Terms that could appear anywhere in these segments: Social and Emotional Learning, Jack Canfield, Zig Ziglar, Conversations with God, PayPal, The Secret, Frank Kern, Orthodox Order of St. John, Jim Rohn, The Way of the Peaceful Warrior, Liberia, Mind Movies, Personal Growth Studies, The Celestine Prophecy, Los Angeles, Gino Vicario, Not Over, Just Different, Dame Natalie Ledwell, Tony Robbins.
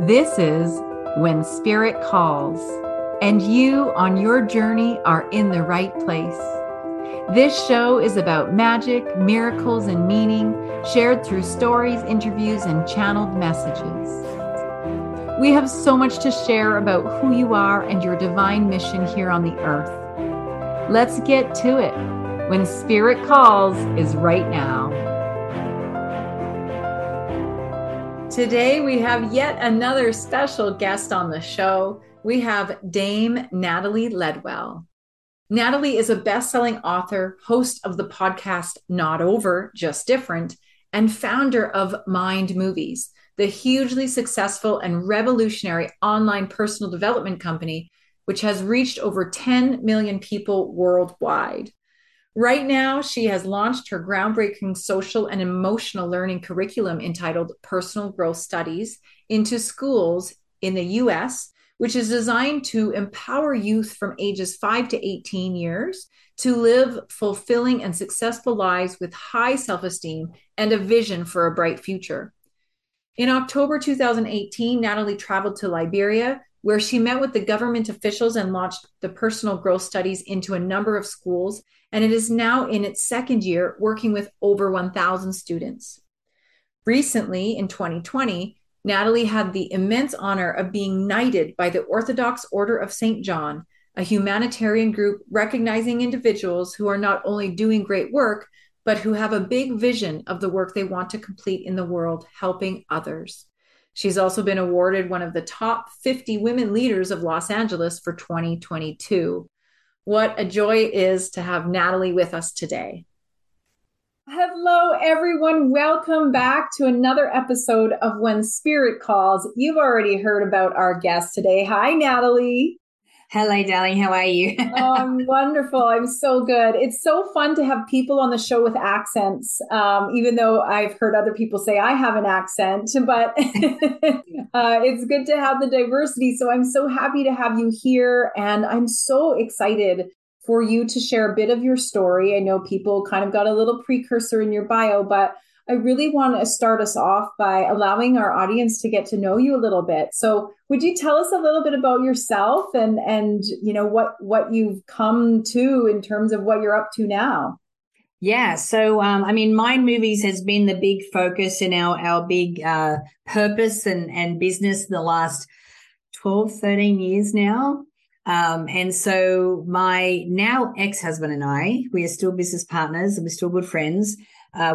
This is When Spirit Calls, and you on your journey are in the right place. This show is about magic, miracles, and meaning shared through stories, interviews, and channeled messages. We have so much to share about who you are and your divine mission here on the earth. Let's get to it. When Spirit Calls is right now. Today, we have yet another special guest on the show. We have Dame Natalie Ledwell. Natalie is a best-selling author, host of the podcast Not Over, Just Different, and founder of Mind Movies, the hugely successful and revolutionary online personal development company, which has reached over 10 million people worldwide. Right now, she has launched her groundbreaking social and emotional learning curriculum entitled Personal Growth Studies into schools in the U.S., which is designed to empower youth from ages 5 to 18 years to live fulfilling and successful lives with high self-esteem and a vision for a bright future. In October 2018, Natalie traveled to Liberia, where she met with the government officials and launched the Personal Growth Studies into a number of schools, and it is now in its second year working with over 1,000 students. Recently, in 2020, Natalie had the immense honor of being knighted by the Orthodox Order of St. John, a humanitarian group recognizing individuals who are not only doing great work, but who have a big vision of the work they want to complete in the world, helping others. She's also been awarded one of the top 50 women leaders of Los Angeles for 2022. What a joy it is to have Natalie with us today. Hello, everyone. Welcome back to another episode of When Spirit Calls. You've already heard about our guest today. Hi, Natalie. Hello, darling. How are you? Oh, I'm wonderful. I'm so good. It's so fun to have people on the show with accents, even though I've heard other people say I have an accent, but it's good to have the diversity. So I'm so happy to have you here. And I'm so excited for you to share a bit of your story. I know people kind of got a little precursor in your bio, but I really want to start us off by allowing our audience to get to know you a little bit. So would you tell us a little bit about yourself and you know, what you've come to in terms of what you're up to now? Yeah. So, I mean, Mind Movies has been the big focus in our big purpose and business the last 12, 13 years now. And so my now ex-husband and I, we are still business partners and we're still good friends.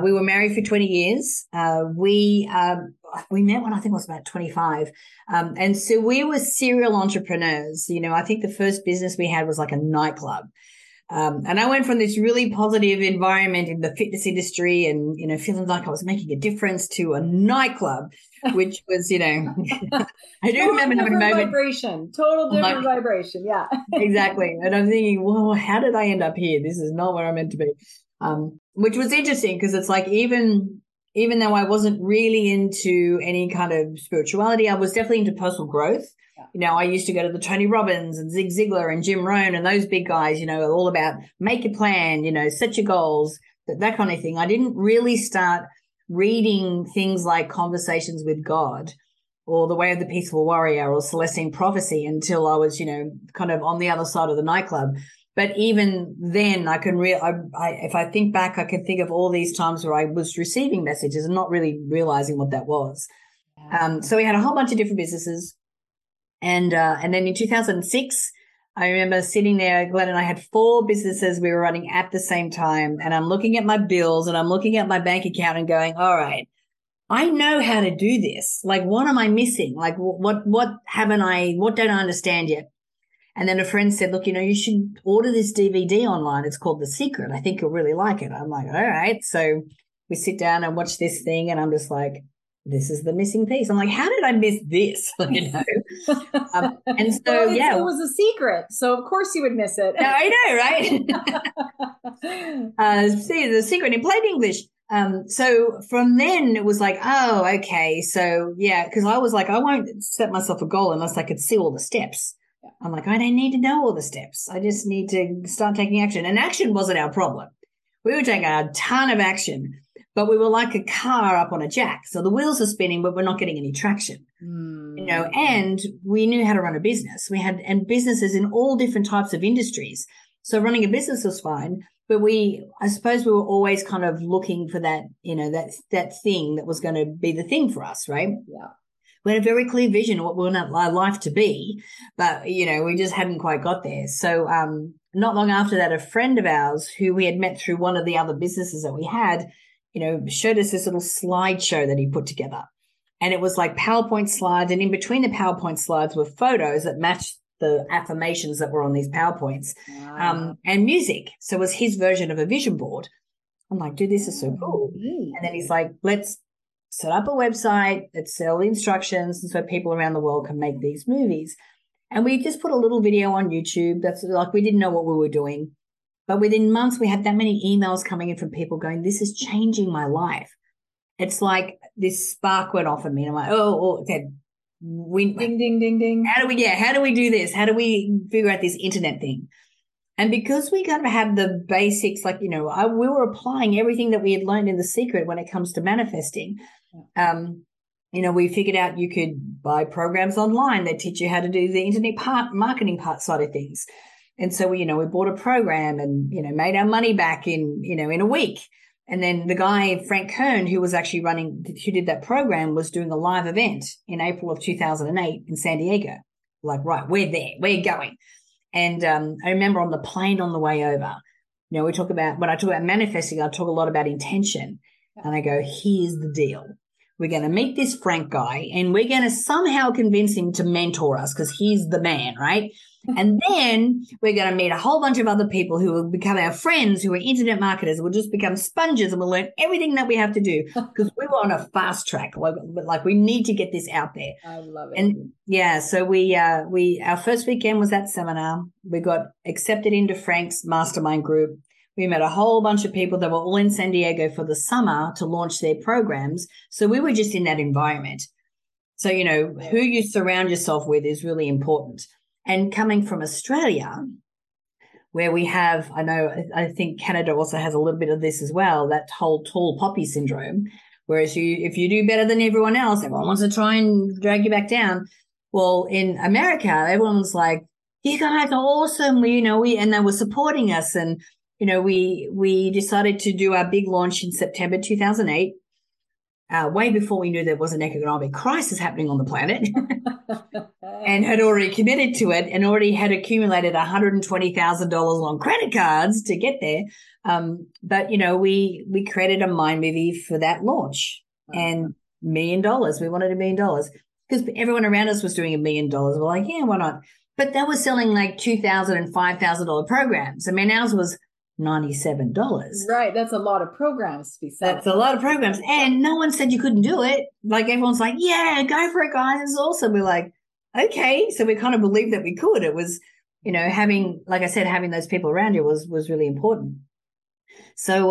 We were married for 20 years. We met when I think I was about 25. And so we were serial entrepreneurs. You know, I think the first business we had was like a nightclub. And I went from this really positive environment in the fitness industry and, you know, feeling like I was making a difference to a nightclub, which was, you know, I do remember having a moment. Total different vibration. Yeah, exactly. And I'm thinking, well, how did I end up here? This is not where I'm meant to be. Which was interesting because it's like, even though I wasn't really into any kind of spirituality, I was definitely into personal growth. Yeah. You know, I used to go to the Tony Robbins and Zig Ziglar and Jim Rohn and those big guys, you know, all about make a plan, you know, set your goals, that kind of thing. I didn't really start reading things like Conversations with God or The Way of the Peaceful Warrior or Celestine Prophecy until I was, you know, kind of on the other side of the nightclub. But even then, if I think back, I can think of all these times where I was receiving messages and not really realizing what that was. So we had a whole bunch of different businesses. And then in 2006, I remember sitting there, Glenn and I had four businesses we were running at the same time. And I'm looking at my bills and I'm looking at my bank account and going, all right, I know how to do this. Like, what am I missing? Like, what don't I understand yet? And then a friend said, look, you know, you should order this DVD online. It's called The Secret. I think you'll really like it. I'm like, all right. So we sit down and watch this thing and I'm just like, this is the missing piece. I'm like, how did I miss this? You know? And so, well, yeah. It was a secret. So, of course, you would miss it. I know, right? See, The Secret in plain English. So from then it was like, oh, okay. So, yeah, because I was like, I won't set myself a goal unless I could see all the steps. I'm like, I don't need to know all the steps. I just need to start taking action. And action wasn't our problem. We were taking a ton of action, but we were like a car up on a jack. So the wheels are spinning, but we're not getting any traction. Mm. you know, and we knew how to run a business. We had and businesses in all different types of industries. So running a business was fine, but I suppose we were always kind of looking for that, you know, that thing that was going to be the thing for us, right? Yeah. We had a very clear vision of what we wanted our life to be, but, you know, we just hadn't quite got there. So not long after that, a friend of ours who we had met through one of the other businesses that we had, you know, showed us this little slideshow that he put together. And it was like PowerPoint slides, and in between the PowerPoint slides were photos that matched the affirmations that were on these PowerPoints. Wow. And music. So it was his version of a vision board. I'm like, dude, this is so cool. Mm-hmm. And then he's like, let's set up a website, let's sell the instructions, and so people around the world can make these movies. And we just put a little video on YouTube. That's like, we didn't know what we were doing. But within months, we had that many emails coming in from people going, this is changing my life. It's like this spark went off in me. And I'm like, oh, okay. Ding, ding, ding, ding. How do we do this? How do we figure out this internet thing? And because we kind of had the basics, like, you know, we were applying everything that we had learned in The Secret when it comes to manifesting. You know, we figured out you could buy programs online that teach you how to do the internet marketing part side of things. And so, you know, we bought a program and, you know, made our money back in a week. And then the guy, Frank Kern, who did that program, was doing a live event in April of 2008 in San Diego. Like, right, we're there, we're going. And I remember on the plane on the way over, you know, when I talk about manifesting, I talk a lot about intention. And I go, here's the deal. We're going to meet this Frank guy and we're going to somehow convince him to mentor us because he's the man, right? And then we're going to meet a whole bunch of other people who will become our friends, who are internet marketers, will just become sponges, and we'll learn everything that we have to do because we were on a fast track. Like, we need to get this out there. I love it. And yeah, so we our first weekend was that seminar. We got accepted into Frank's mastermind group. We met a whole bunch of people that were all in San Diego for the summer to launch their programs. So we were just in that environment. So, you know, who you surround yourself with is really important. And coming from Australia, where we have, I think Canada also has a little bit of this as well, that whole tall poppy syndrome, whereas if you do better than everyone else, everyone wants to try and drag you back down. Well, in America, everyone was like, you guys are awesome. And they were supporting us. And, you know, we decided to do our big launch in September 2008. Way before we knew there was an economic crisis happening on the planet, and had already committed to it and already had accumulated $120,000 on credit cards to get there. But, you know, we created a Mind Movie for that launch, and $1 million. We wanted $1 million because everyone around us was doing $1 million. We're like, yeah, why not? But they were selling like $2,000 and $5,000 programs. I mean, ours was $97. Right. That's a lot of programs to be selling. That's a lot of programs. And no one said you couldn't do it. Like, everyone's like, yeah, go for it, guys. It's awesome. We're like, okay. So we kind of believed that we could. It was, you know, having those people around you was really important. So,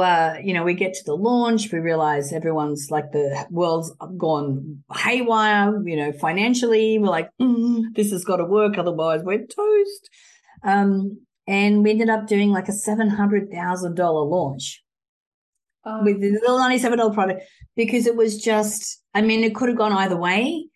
you know, we get to the launch. We realize everyone's like, the world's gone haywire, you know, financially. We're like, this has got to work. Otherwise we're toast. And we ended up doing like a $700,000 launch with the little $97 product, because it was just, I mean, it could have gone either way,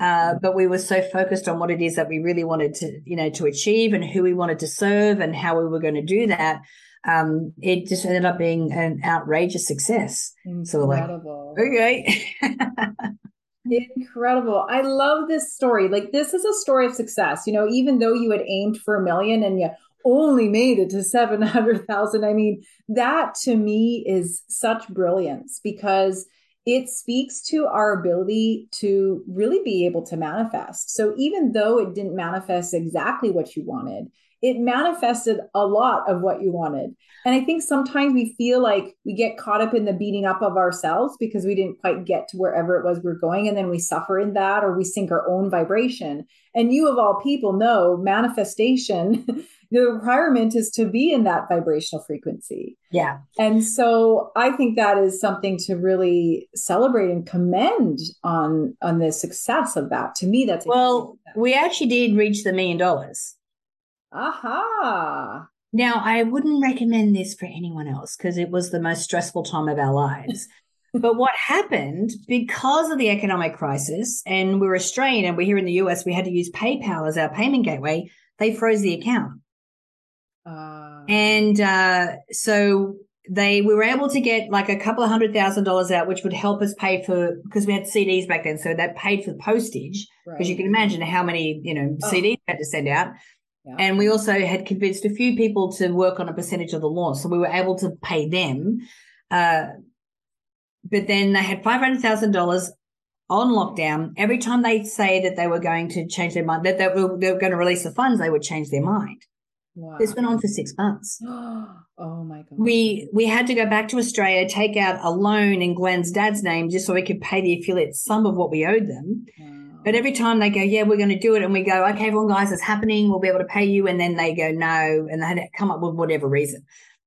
but we were so focused on what it is that we really wanted to, you know, to achieve and who we wanted to serve and how we were going to do that. It just ended up being an outrageous success. Incredible. So we're like, okay. Incredible. I love this story. Like, this is a story of success. You know, even though you had aimed for $1 million and you only made it to 700,000. I mean, that to me is such brilliance, because it speaks to our ability to really be able to manifest. So even though it didn't manifest exactly what you wanted, it manifested a lot of what you wanted. And I think sometimes we feel like we get caught up in the beating up of ourselves because we didn't quite get to wherever it was we're going. And then we suffer in that, or we sink our own vibration. And you, of all people, know manifestation, the requirement is to be in that vibrational frequency. Yeah. And so I think that is something to really celebrate and commend on the success of that. To me, that's we actually did reach the $1 million. Aha. Uh-huh. Now, I wouldn't recommend this for anyone else because it was the most stressful time of our lives. But what happened, because of the economic crisis, and we're Australian and we're here in the US, we had to use PayPal as our payment gateway. They froze the account. So we were able to get like a couple of $100,000 out, which would help us pay for, because we had CDs back then. So that paid for postage, because you can imagine how many, CDs we had to send out. Yeah. And we also had convinced a few people to work on a percentage of the launch. So we were able to pay them. But then they had $500,000 on lockdown. Every time they say that they were going to change their mind, that they were going to release the funds, they would change their mind. Wow. This went on for 6 months. Oh, my God. We had to go back to Australia, take out a loan in Glenn's dad's name just so we could pay the affiliate some of what we owed them. Wow. But every time they go, yeah, we're going to do it, and we go, okay, everyone, guys, it's happening. We'll be able to pay you. And then they go, no, and they had to come up with whatever reason.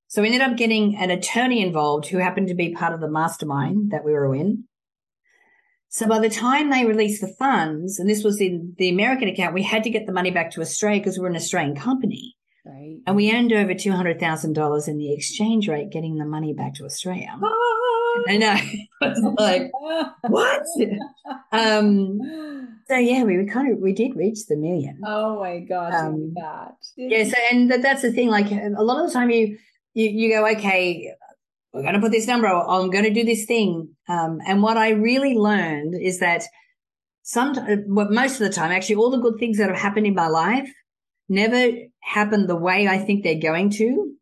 So we ended up getting an attorney involved who happened to be part of the mastermind that we were in. So by the time they released the funds, and this was in the American account, we had to get the money back to Australia because we're an Australian company. Right. And we earned over $200,000 in the exchange rate getting the money back to Australia. Oh. I know. It's like, what? So, yeah, we did reach the million. Oh, my God. Yeah, so, and that's the thing. Like, a lot of the time you go, okay, we're going to put this number, or I'm going to do this thing. And what I really learned is that most of the time, actually, all the good things that have happened in my life never happened the way I think they're going to,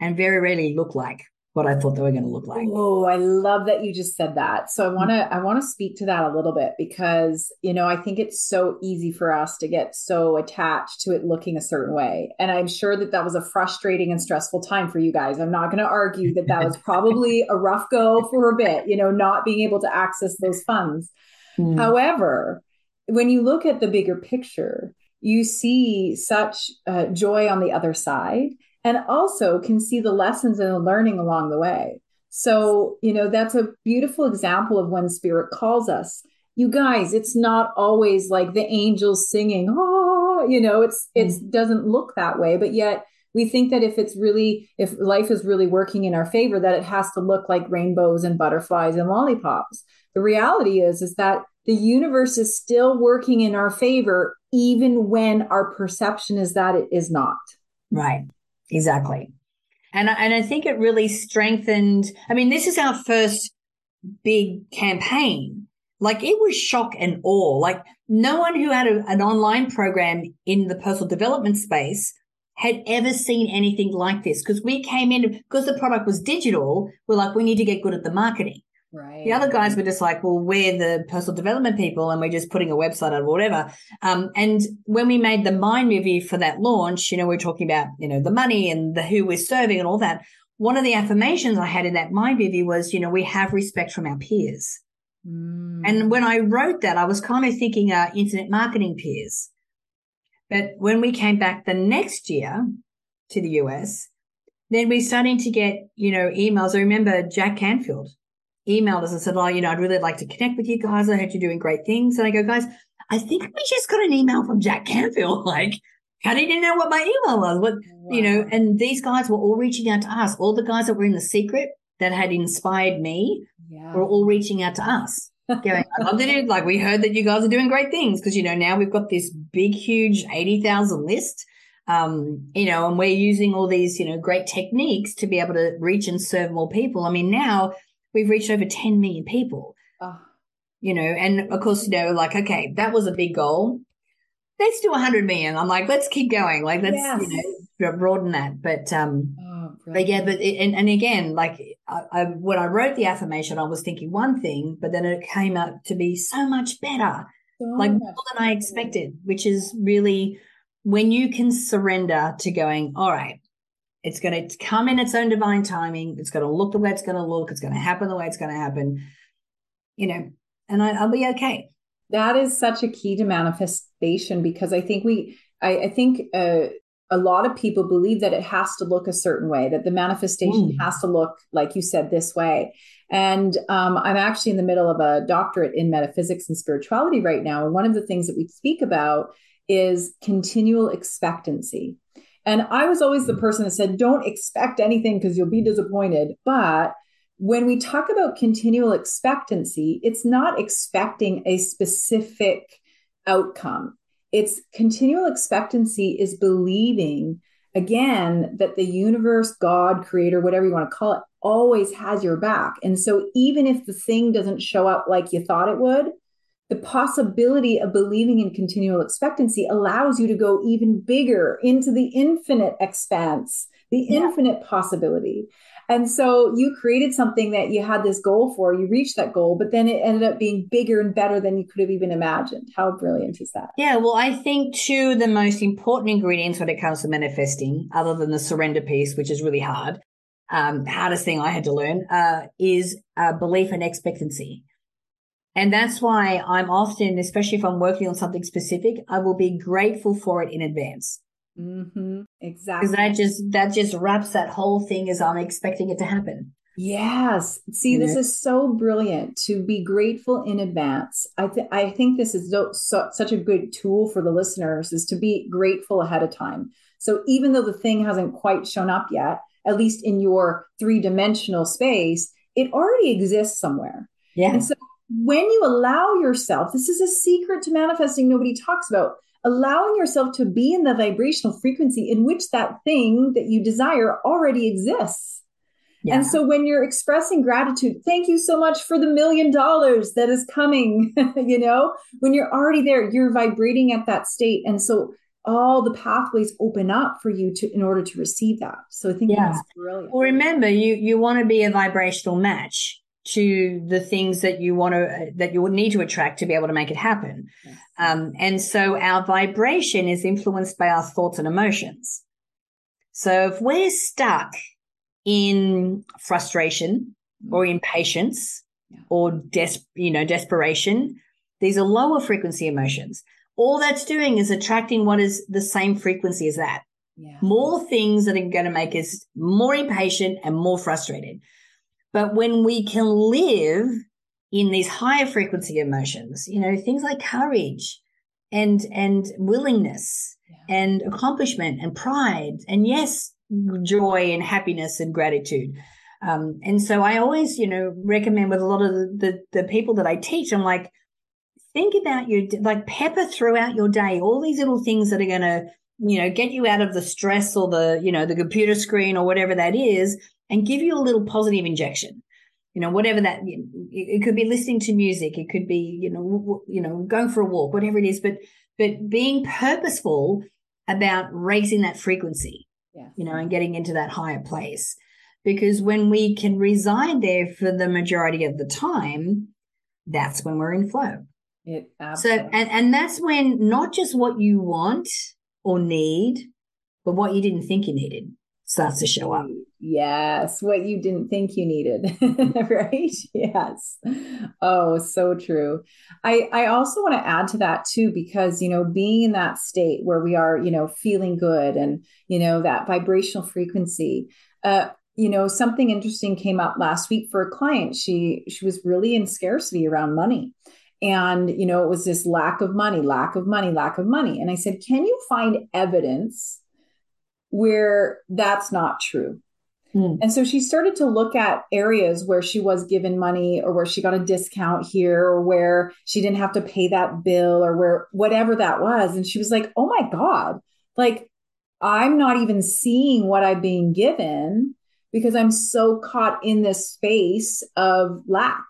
and very rarely look like what I thought they were going to look like. Oh, I love that you just said that. So I want to speak to that a little bit, because, I think it's so easy for us to get so attached to it looking a certain way. And I'm sure that was a frustrating and stressful time for you guys. I'm not going to argue that was probably a rough go for a bit, not being able to access those funds. Mm. However, when you look at the bigger picture, you see such joy on the other side, and also can see the lessons and the learning along the way. So, that's a beautiful example of when spirit calls us. You guys, it's not always like the angels singing, it doesn't look that way. But yet we think that if life is really working in our favor, that it has to look like rainbows and butterflies and lollipops. The reality is that the universe is still working in our favor, even when our perception is that it is not. Right. Exactly. And I think it really strengthened. I mean, this is our first big campaign. Like, it was shock and awe. Like, no one who had an online program in the personal development space had ever seen anything like this. Because we came in, because the product was digital, we're like, we need to get good at the marketing. Right. The other guys were just like, well, we're the personal development people and we're just putting a website out or whatever. And when we made the Mind Movie for that launch, we're talking about, the money and the who we're serving and all that. One of the affirmations I had in that Mind Movie was, we have respect from our peers. Mm. And when I wrote that, I was kind of thinking internet marketing peers. But when we came back the next year to the US, then we're starting to get, emails. I remember Jack Canfield emailed us and said, I'd really like to connect with you guys. I heard you're doing great things. And I go, guys, I think we just got an email from Jack Canfield. Like, how did you know what my email was? And these guys were all reaching out to us. All the guys that were in The Secret that had inspired me were all reaching out to us. Going, I loved it. Like, we heard that you guys are doing great things. Because, now we've got this big, huge 80,000 list, and we're using all these, great techniques to be able to reach and serve more people. I mean, now we've reached over 10 million people, and of course, like, okay, that was a big goal. Let's do 100 million. I'm like, let's keep going. Like, let's, broaden that. But, again, like when I wrote the affirmation, I was thinking one thing, but then it came up to be so much better, more than I expected, which is really when you can surrender to going, all right, it's going to come in its own divine timing. It's going to look the way it's going to look. It's going to happen the way it's going to happen, and I'll be okay. That is such a key to manifestation, because I think a lot of people believe that it has to look a certain way, that the manifestation has to look, like you said, this way. And I'm actually in the middle of a doctorate in metaphysics and spirituality right now. And one of the things that we speak about is continual expectancy. And I was always the person that said, don't expect anything because you'll be disappointed. But when we talk about continual expectancy, it's not expecting a specific outcome. It's continual expectancy is believing, again, that the universe, God, creator, whatever you want to call it, always has your back. And so even if the thing doesn't show up like you thought it would, the possibility of believing in continual expectancy allows you to go even bigger into the infinite expanse, the infinite possibility. And so you created something that you had this goal for, you reached that goal, but then it ended up being bigger and better than you could have even imagined. How brilliant is that? Yeah, well, I think two of the most important ingredients when it comes to manifesting, other than the surrender piece, which is really hard, hardest thing I had to learn, is belief and expectancy. And that's why I'm often, especially if I'm working on something specific, I will be grateful for it in advance. Mm-hmm. Exactly. Because that just wraps that whole thing as I'm expecting it to happen. Yes. See, this is so brilliant, to be grateful in advance. I think this is such a good tool for the listeners, is to be grateful ahead of time. So even though the thing hasn't quite shown up yet, at least in your three-dimensional space, it already exists somewhere. Yeah. And so when you allow yourself, this is a secret to manifesting nobody talks about, allowing yourself to be in the vibrational frequency in which that thing that you desire already exists. Yeah. And so when you're expressing gratitude, thank you so much for the $1 million that is coming, when you're already there, you're vibrating at that state. And so all the pathways open up for you in order to receive that. So I think that's brilliant. Well, remember, you want to be a vibrational match to the things that you want to, that you would need to attract to be able to make it happen. Yes. And so our vibration is influenced by our thoughts and emotions. So if we're stuck in frustration or impatience or desperation, these are lower frequency emotions. All that's doing is attracting what is the same frequency as that. Yeah. More things that are going to make us more impatient and more frustrated. But when we can live in these higher frequency emotions, things like courage and willingness and accomplishment and pride and, yes, joy and happiness and gratitude. And so I always, recommend with a lot of the people that I teach, I'm like, think about pepper throughout your day all these little things that are going to, get you out of the stress or the, the computer screen or whatever that is, and give you a little positive injection, whatever that, it could be listening to music, it could be, going for a walk, whatever it is, but being purposeful about raising that frequency, and getting into that higher place. Because when we can reside there for the majority of the time, that's when we're in flow. So that's when not just what you want or need, but what you didn't think you needed starts to show up. Yes, what you didn't think you needed, right? Yes. Oh, so true. I also want to add to that too, because, being in that state where we are, feeling good and, that vibrational frequency, something interesting came up last week for a client. She was really in scarcity around money. And, it was this lack of money. And I said, can you find evidence where that's not true? And so she started to look at areas where she was given money, or where she got a discount here, or where she didn't have to pay that bill, or where whatever that was. And she was like, oh my God, I'm not even seeing what I'm being given because I'm so caught in this space of lack.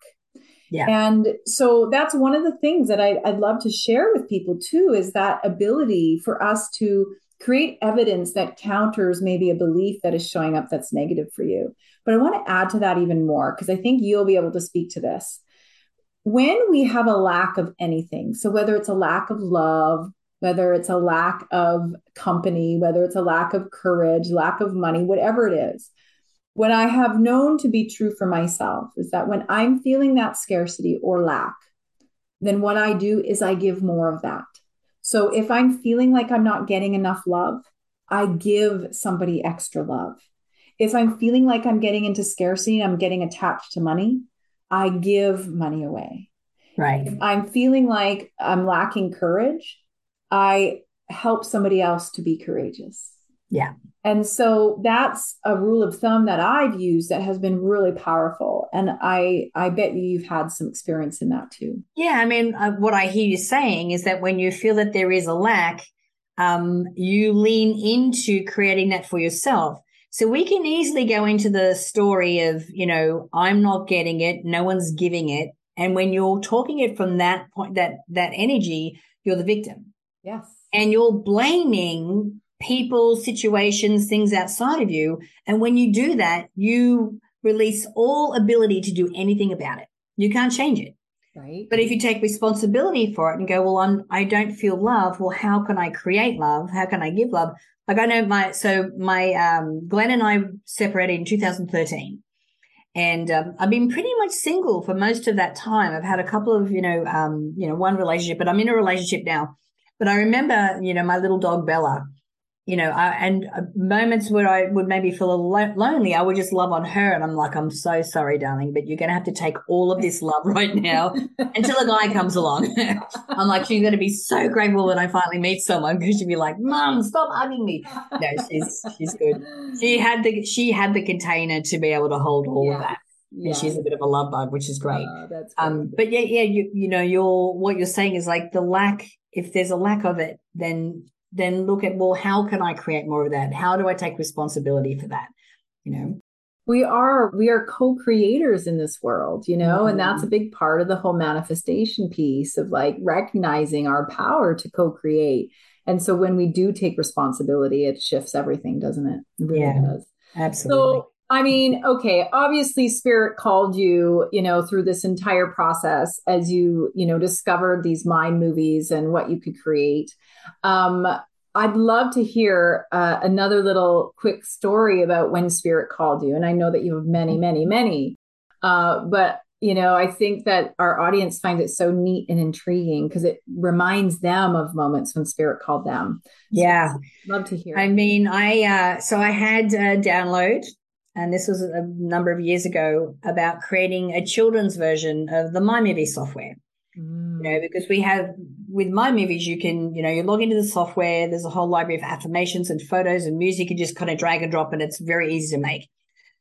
Yeah. And so that's one of the things that I'd love to share with people too, is that ability for us to create evidence that counters maybe a belief that is showing up that's negative for you. But I want to add to that even more, because I think you'll be able to speak to this. When we have a lack of anything, so whether it's a lack of love, whether it's a lack of company, whether it's a lack of courage, lack of money, whatever it is, what I have known to be true for myself is that when I'm feeling that scarcity or lack, then what I do is I give more of that. So if I'm feeling like I'm not getting enough love, I give somebody extra love. If I'm feeling like I'm getting into scarcity and I'm getting attached to money, I give money away. Right. If I'm feeling like I'm lacking courage, I help somebody else to be courageous. Yeah. And so that's a rule of thumb that I've used that has been really powerful. And I bet you've had some experience in that too. Yeah. I mean, what I hear you saying is that when you feel that there is a lack, you lean into creating that for yourself. So we can easily go into the story of, you know, I'm not getting it. No one's giving it. And when you're talking it from that point, that energy, you're the victim. Yes. And you're blaming people, situations, things outside of you. And when you do that, you release all ability to do anything about it. You can't change it. Right. But if you take responsibility for it and go, well, I don't feel love. Well, how can I create love? How can I give love? Like I know my Glenn and I separated in 2013. And I've been pretty much single for most of that time. I've had a couple of, one relationship, but I'm in a relationship now. But I remember, my little dog Bella, moments where I would maybe feel a little lonely, I would just love on her. And I'm like, I'm so sorry, darling, but you're going to have to take all of this love right now until a guy comes along. I'm like, she's going to be so grateful when I finally meet someone because she'd be like, Mom, stop hugging me. No, she's good. She had the container to be able to hold all of that. Yeah. And she's a bit of a love bug, which is great. That's but yeah, what you're saying is like the lack, if there's a lack of it, then look at, well, how can I create more of that? How do I take responsibility for that? We are co-creators in this world, and that's a big part of the whole manifestation piece of like recognizing our power to co-create. And so when we do take responsibility, it shifts everything, doesn't it? It really does. Absolutely. So, I mean, okay, obviously Spirit called you, through this entire process as you, discovered these mind movies and what you could create. I'd love to hear another little quick story about when Spirit called you. And I know that you have many, many, many. But, I think that our audience finds it so neat and intriguing because it reminds them of moments when Spirit called them. Yeah. So I'd love to hear. I mean, I had a download. And this was a number of years ago about creating a children's version of the Mind Movies software, because we have with Mind Movies, you can, you log into the software. There's a whole library of affirmations and photos and music. You just kind of drag and drop and it's very easy to make.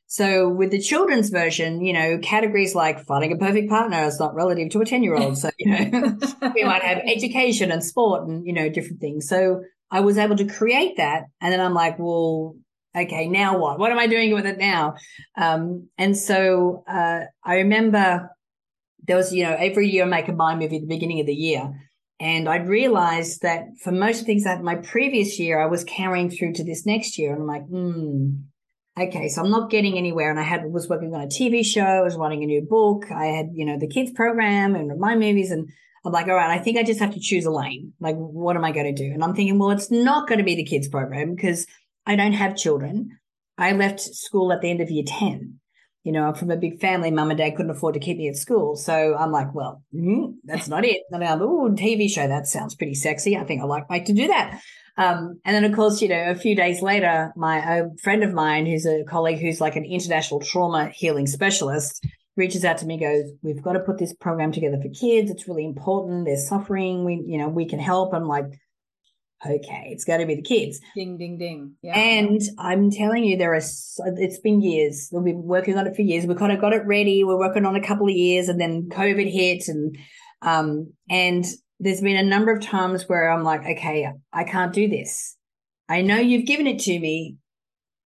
So with the children's version, categories like finding a perfect partner is not relative to a 10-year-old. So, we might have education and sport and, different things. So I was able to create that. And then I'm like, well, okay, now what? What am I doing with it now? And so I remember there was, every year I make a mind movie at the beginning of the year. And I'd realized that for most things that my previous year, I was carrying through to this next year. And I'm like, okay, so I'm not getting anywhere. And I was working on a TV show. I was writing a new book. I had, the kids program and mind movies. And I'm like, all right, I think I just have to choose a lane. Like, what am I going to do? And I'm thinking, well, it's not going to be the kids program because I don't have children. I left school at the end of year 10. I'm from a big family. Mum and Dad couldn't afford to keep me at school. So I'm like, well, that's not it. And I'm like, oh, TV show, that sounds pretty sexy. I think I'd like to do that. And then, of course, a few days later, my friend of mine who's a colleague who's like an international trauma healing specialist reaches out to me, goes, we've got to put this program together for kids. It's really important. They're suffering. We can help. I'm like, okay, it's going to be the kids. Ding, ding, ding. Yeah. And I'm telling you, it's been years. We've been working on it for years. We kind of got it ready. We're working on a couple of years and then COVID hit. And there's been a number of times where I'm like, okay, I can't do this. I know you've given it to me,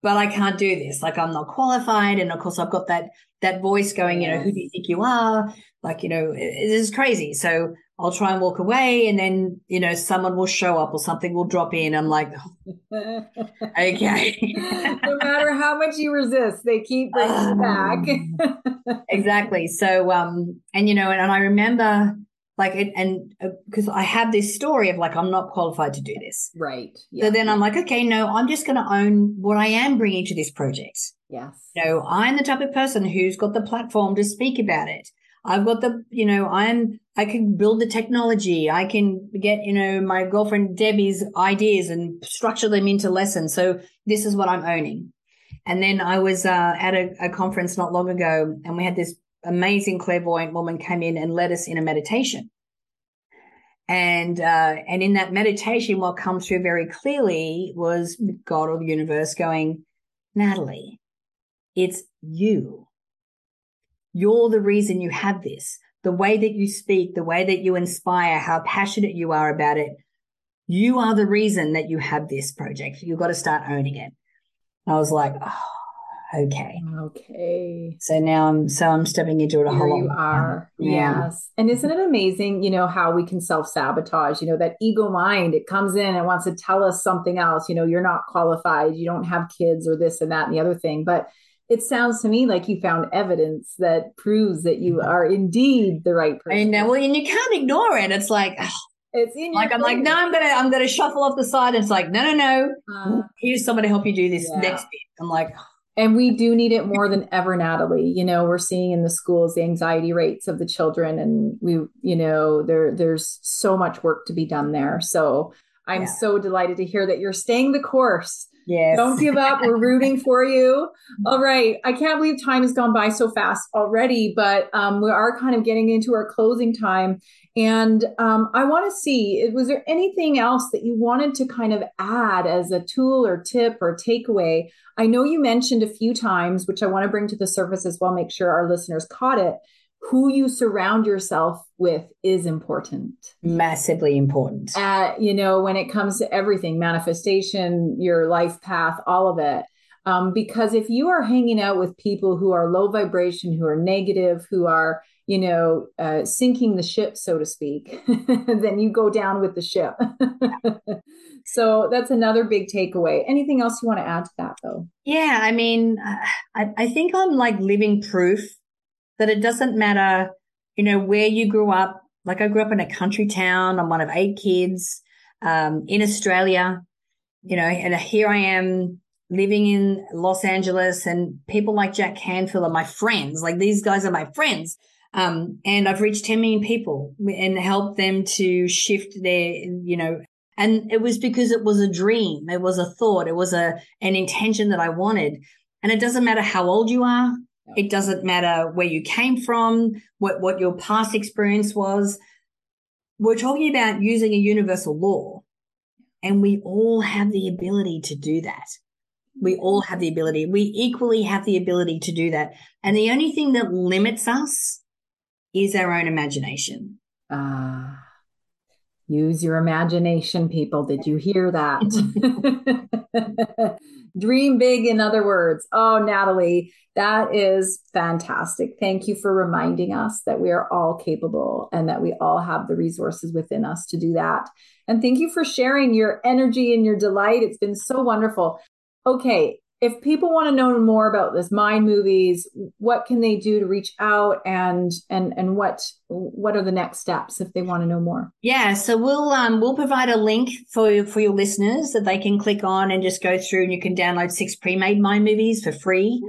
but I can't do this. Like I'm not qualified. And of course I've got that voice going, who do you think you are? Like, this is crazy. So I'll try and walk away and then, someone will show up or something will drop in. I'm like, oh, okay. No matter how much you resist, they keep bringing you back. Exactly. So, and I remember like it and because I have this story of like, I'm not qualified to do this. Right. Yeah. So then I'm like, okay, no, I'm just going to own what I am bringing to this project. Yes. So I'm the type of person who's got the platform to speak about it. I've got the, I can build the technology. I can get, my girlfriend Debbie's ideas and structure them into lessons. So this is what I'm owning. And then I was at a conference not long ago and we had this amazing clairvoyant woman come in and led us in a meditation. And in that meditation, what comes through very clearly was God or the universe going, Natalie, it's you. You're the reason you have this. The way that you speak, the way that you inspire, how passionate you are about it. You are the reason that you have this project. You've got to start owning it. I was like, oh, okay. So now I'm stepping into it a whole lot. You are. Yeah. Yes. And isn't it amazing, you know, how we can self-sabotage, you know, that ego mind, it comes in and wants to tell us something else. You know, you're not qualified. You don't have kids or this and that and the other thing. But it sounds to me like you found evidence that proves that you are indeed the right person. I know. Well, and you can't ignore it. It's like, it's in your like, I'm like, no, I'm going to shuffle off the side. It's like, no. Here's somebody to help you do this next bit. I'm like, and we do need it more than ever, Natalie. You know, we're seeing in the schools, the anxiety rates of the children, and we, you know, there's so much work to be done there. So I'm so delighted to hear that you're staying the course. Yes. Don't give up. We're rooting for you. All right. I can't believe time has gone by so fast already, but we are kind of getting into our closing time. And I want to see, was there anything else that you wanted to kind of add as a tool or tip or takeaway? I know you mentioned a few times, which I want to bring to the surface as well, make sure our listeners caught it. Who you surround yourself with is important. Massively important. You know, when it comes to everything, manifestation, your life path, all of it. Because if you are hanging out with people who are low vibration, who are negative, who are, you know, sinking the ship, so to speak, then you go down with the ship. So that's another big takeaway. Anything else you want to add to that though? Yeah. I mean, I think I'm like living proof that it doesn't matter, you know, where you grew up. Like I grew up in a country town. I'm one of 8 kids in Australia, you know, and here I am living in Los Angeles, and people like Jack Canfield are my friends. Like these guys are my friends. And I've reached 10 million people and helped them to shift their, you know, and it was because it was a dream. It was a thought. It was an intention that I wanted. And it doesn't matter how old you are. It doesn't matter where you came from, what your past experience was. We're talking about using a universal law, and we all have the ability to do that. We all have the ability. We equally have the ability to do that. And the only thing that limits us is our own imagination. Use your imagination, people. Did you hear that? Dream big, in other words. Oh, Natalie, that is fantastic. Thank you for reminding us that we are all capable and that we all have the resources within us to do that. And thank you for sharing your energy and your delight. It's been so wonderful. Okay, if people want to know more about this Mind Movies, what can they do to reach out, and what are the next steps if they want to know more? Yeah, so we'll provide a link for your listeners that they can click on and just go through, and you can download 6 pre-made Mind Movies for free.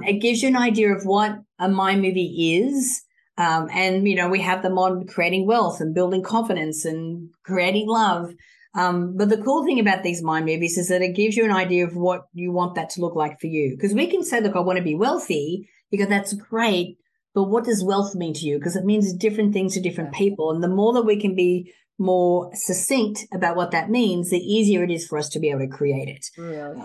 It gives you an idea of what a Mind Movie is. And, you know, we have them on creating wealth and building confidence and creating love. But the cool thing about these Mind Movies is that it gives you an idea of what you want that to look like for you. Because we can say, look, I want to be wealthy. You go, that's great. But what does wealth mean to you? Because it means different things to different people. And the more that we can be more succinct about what that means, the easier it is for us to be able to create it. Really?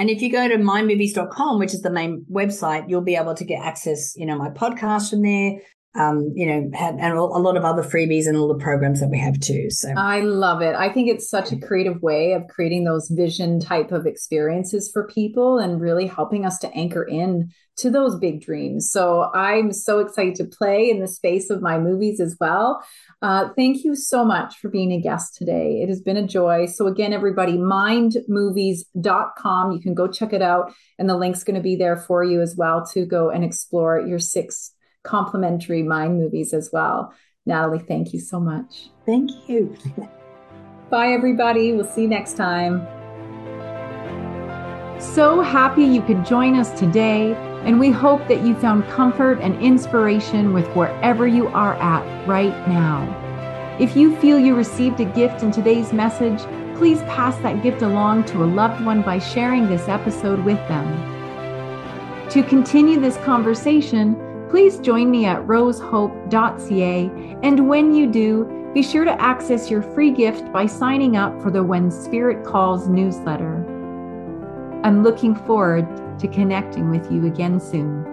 And if you go to mindmovies.com, which is the main website, you'll be able to get access, you know, my podcast from there. You know, and a lot of other freebies and all the programs that we have too. So I love it. I think it's such a creative way of creating those vision type of experiences for people and really helping us to anchor in to those big dreams. So I'm so excited to play in the space of my movies as well. Thank you so much for being a guest today. It has been a joy. So again, everybody, mindmovies.com. You can go check it out, and the link's going to be there for you as well to go and explore your 6 complimentary Mind Movies as well. Natalie, thank you so much. Thank you. Bye, everybody. We'll see you next time. So happy you could join us today, and we hope that you found comfort and inspiration with wherever you are at right now. If you feel you received a gift in today's message, please pass that gift along to a loved one by sharing this episode with them. To continue this conversation, please join me at rosehope.ca, and when you do, Be sure to access your free gift by signing up for the When Spirit Calls newsletter. I'm looking forward to connecting with you again soon.